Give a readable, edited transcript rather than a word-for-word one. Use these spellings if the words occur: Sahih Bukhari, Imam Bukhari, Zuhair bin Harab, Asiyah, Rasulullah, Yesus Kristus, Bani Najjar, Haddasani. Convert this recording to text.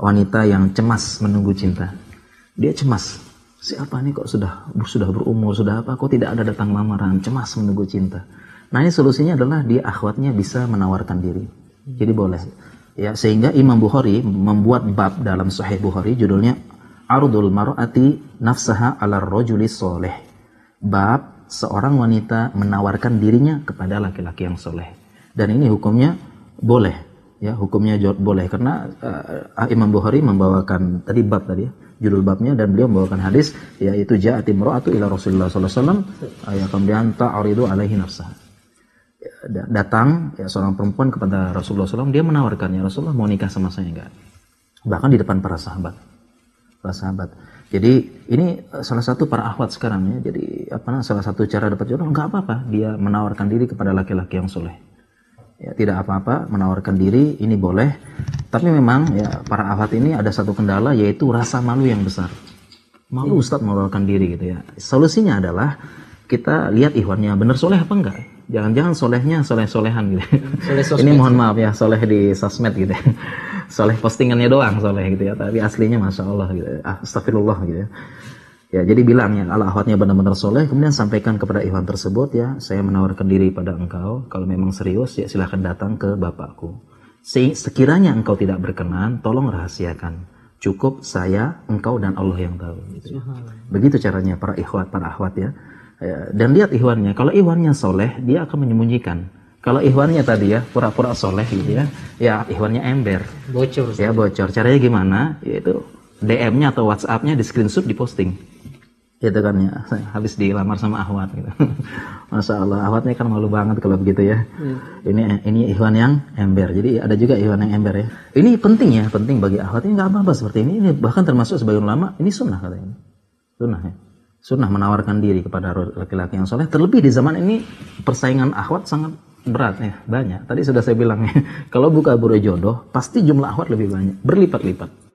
wanita yang cemas menunggu cinta. Dia cemas, siapa nih kok sudah berumur, sudah apa, kok tidak ada datang lamaran, cemas menunggu cinta. Nah ini solusinya adalah dia akhwatnya bisa menawarkan diri. Jadi boleh. Ya, sehingga Imam Bukhari membuat bab dalam Sahih Bukhari judulnya Ardul Mar'ati Nafsaha 'ala Rajuli Sholih. Bab seorang wanita menawarkan dirinya kepada laki-laki yang soleh. Dan ini hukumnya boleh. Ya, hukumnya boleh karena Imam Bukhari membawakan tadi bab tadi ya, judul babnya, dan beliau membawakan hadis yaitu ja'at imra'atu ila Rasulullah sallallahu alaihi wasallam ya kemudian ta'ridu alaihi nafsaha. Datang ya, seorang perempuan kepada Rasulullah sallallahu alaihi wasallam, dia menawarkannya, Rasulullah mau nikah sama saya enggak? Bahkan di depan para sahabat. Jadi ini salah satu para akhwat sekarang ya. Jadi salah satu cara dapat jodoh, enggak apa-apa dia menawarkan diri kepada laki-laki yang soleh. Ya, tidak apa-apa menawarkan diri, ini boleh. Tapi memang ya para akhwat ini ada satu kendala, yaitu rasa malu yang besar. Malu Ustaz menawarkan diri gitu ya. Solusinya adalah kita lihat ikhwannya benar soleh apa enggak. Jangan-jangan solehnya soleh-solehan gitu. Soleh sosmed. Ini mohon maaf ya, soleh di sosmed gitu. Soleh postingannya doang soleh gitu ya, tapi aslinya Masya Allah gitu. Astagfirullah gitu ya. Ya, jadi bilang ya, kalau akhwatnya benar-benar soleh, kemudian sampaikan kepada ikhwan tersebut ya, saya menawarkan diri pada engkau, kalau memang serius ya silahkan datang ke bapakku. Sekiranya engkau tidak berkenan, tolong rahasiakan. Cukup saya, engkau, dan Allah yang tahu. Gitu. Begitu caranya para ikhwat, para akhwat ya. Dan lihat ikhwannya, kalau ikhwannya soleh, dia akan menyembunyikan. Kalau ikhwannya tadi ya pura-pura soleh gitu ya, ya ikhwannya ember. Bocor. Ya bocor. Caranya gimana? Yaitu DM-nya atau WhatsApp-nya di screenshot, di posting. Gitu kan ya, habis dilamar sama akhwat gitu. Masya Allah, akhwatnya kan malu banget kalau begitu ya. Ini ikhwan yang ember. Jadi ada juga ikhwan yang ember ya. Ini penting ya, penting bagi akhwat. Ini nggak apa-apa seperti ini. Ini bahkan termasuk sebagian ulama, ini sunnah katanya. Sunnah ya. Sunnah menawarkan diri kepada laki-laki yang soleh. Terlebih di zaman ini persaingan akhwat sangat berat ya, banyak. Tadi sudah saya bilang ya, kalau buka buru jodoh, pasti jumlah akhwat lebih banyak, berlipat-lipat.